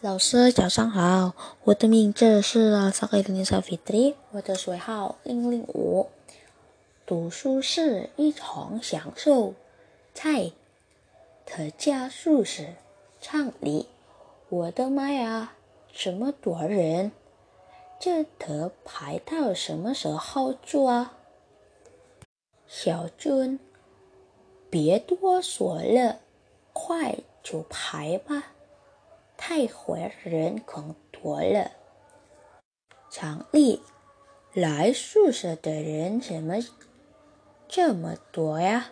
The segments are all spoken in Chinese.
老师早上好，我的名字是Indonesia Fitri， 我的学号105。读书是一种享受，在特价素食厂里，我的妈呀，这么多人，这得排到什么时候做啊？小军，别多说了，快就排吧。太回人更多了，厂里来宿舍的人怎么这么多呀？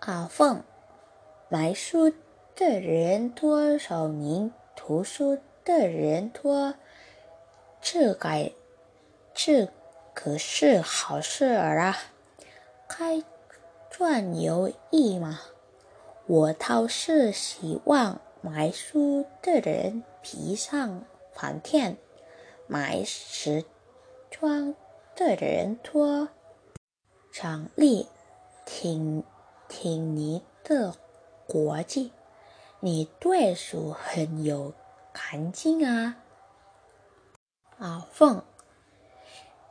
阿凤，来书的人多少名？读书的人多，这可是好事儿啊！该赚有益嘛。我倒是希望买书的人披上帆天，买时装的人多。厂里听你的国际，你对书很有感情啊。阿凤，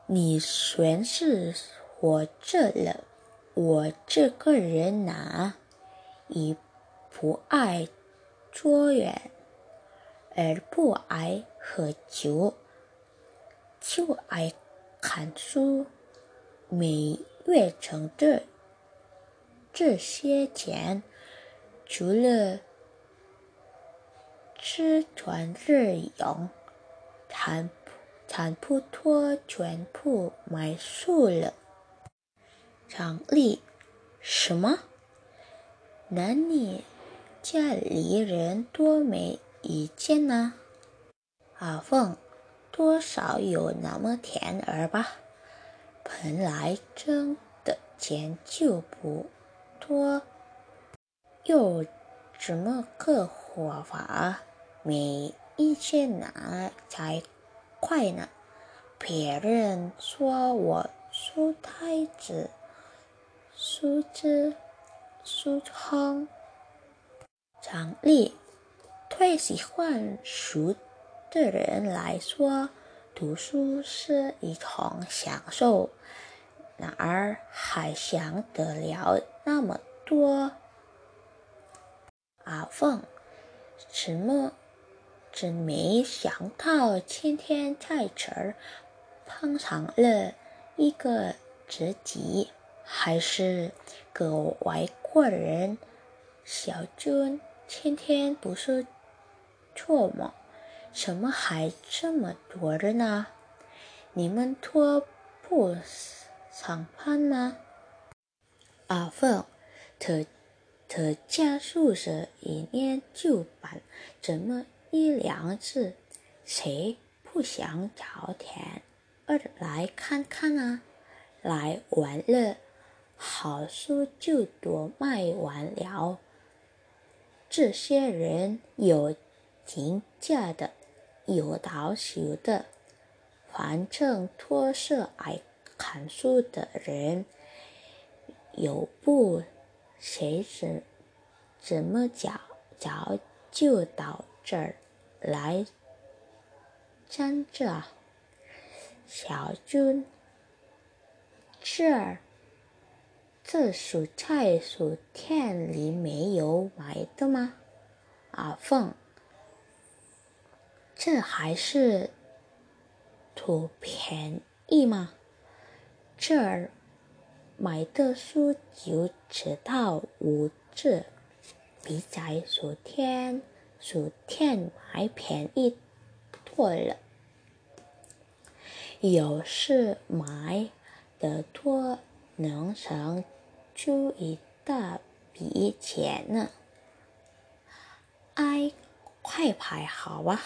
你全是我这了，我这个人哪，也不爱说远，而不爱喝酒，就爱看书。每月挣的这些钱，除了吃穿日用，差不多全部买书了。厂里什么？那你家里人多没意见呢？阿凤，多少有那么甜儿吧。本来挣的钱就不多，又怎么个活法？没意见拿才快呢。别人说我书呆子、书痴。厂里对喜欢书的人来说，读书是一种享受，哪儿还想得了那么多？阿凤，真没想到今天在这儿碰上了一个知己，还是个外国人。小军今天不是错吗？怎么还这么多人呢？你们多不上班吗？阿凤，特价宿舍一年就办这么一两次，谁不想找点儿来看看啊？来晚了，好书就多卖完了。这些人有停假的，有倒休的，反正都是爱看书的人。有不谁是怎么早就到这儿来站着？小军，这蔬菜蔬店里没有买的吗？阿凤，这还是图便宜吗？这儿买的书就直到五折，比在书店买便宜多了。有时买的多，能省出一大笔钱呢，快排好啊！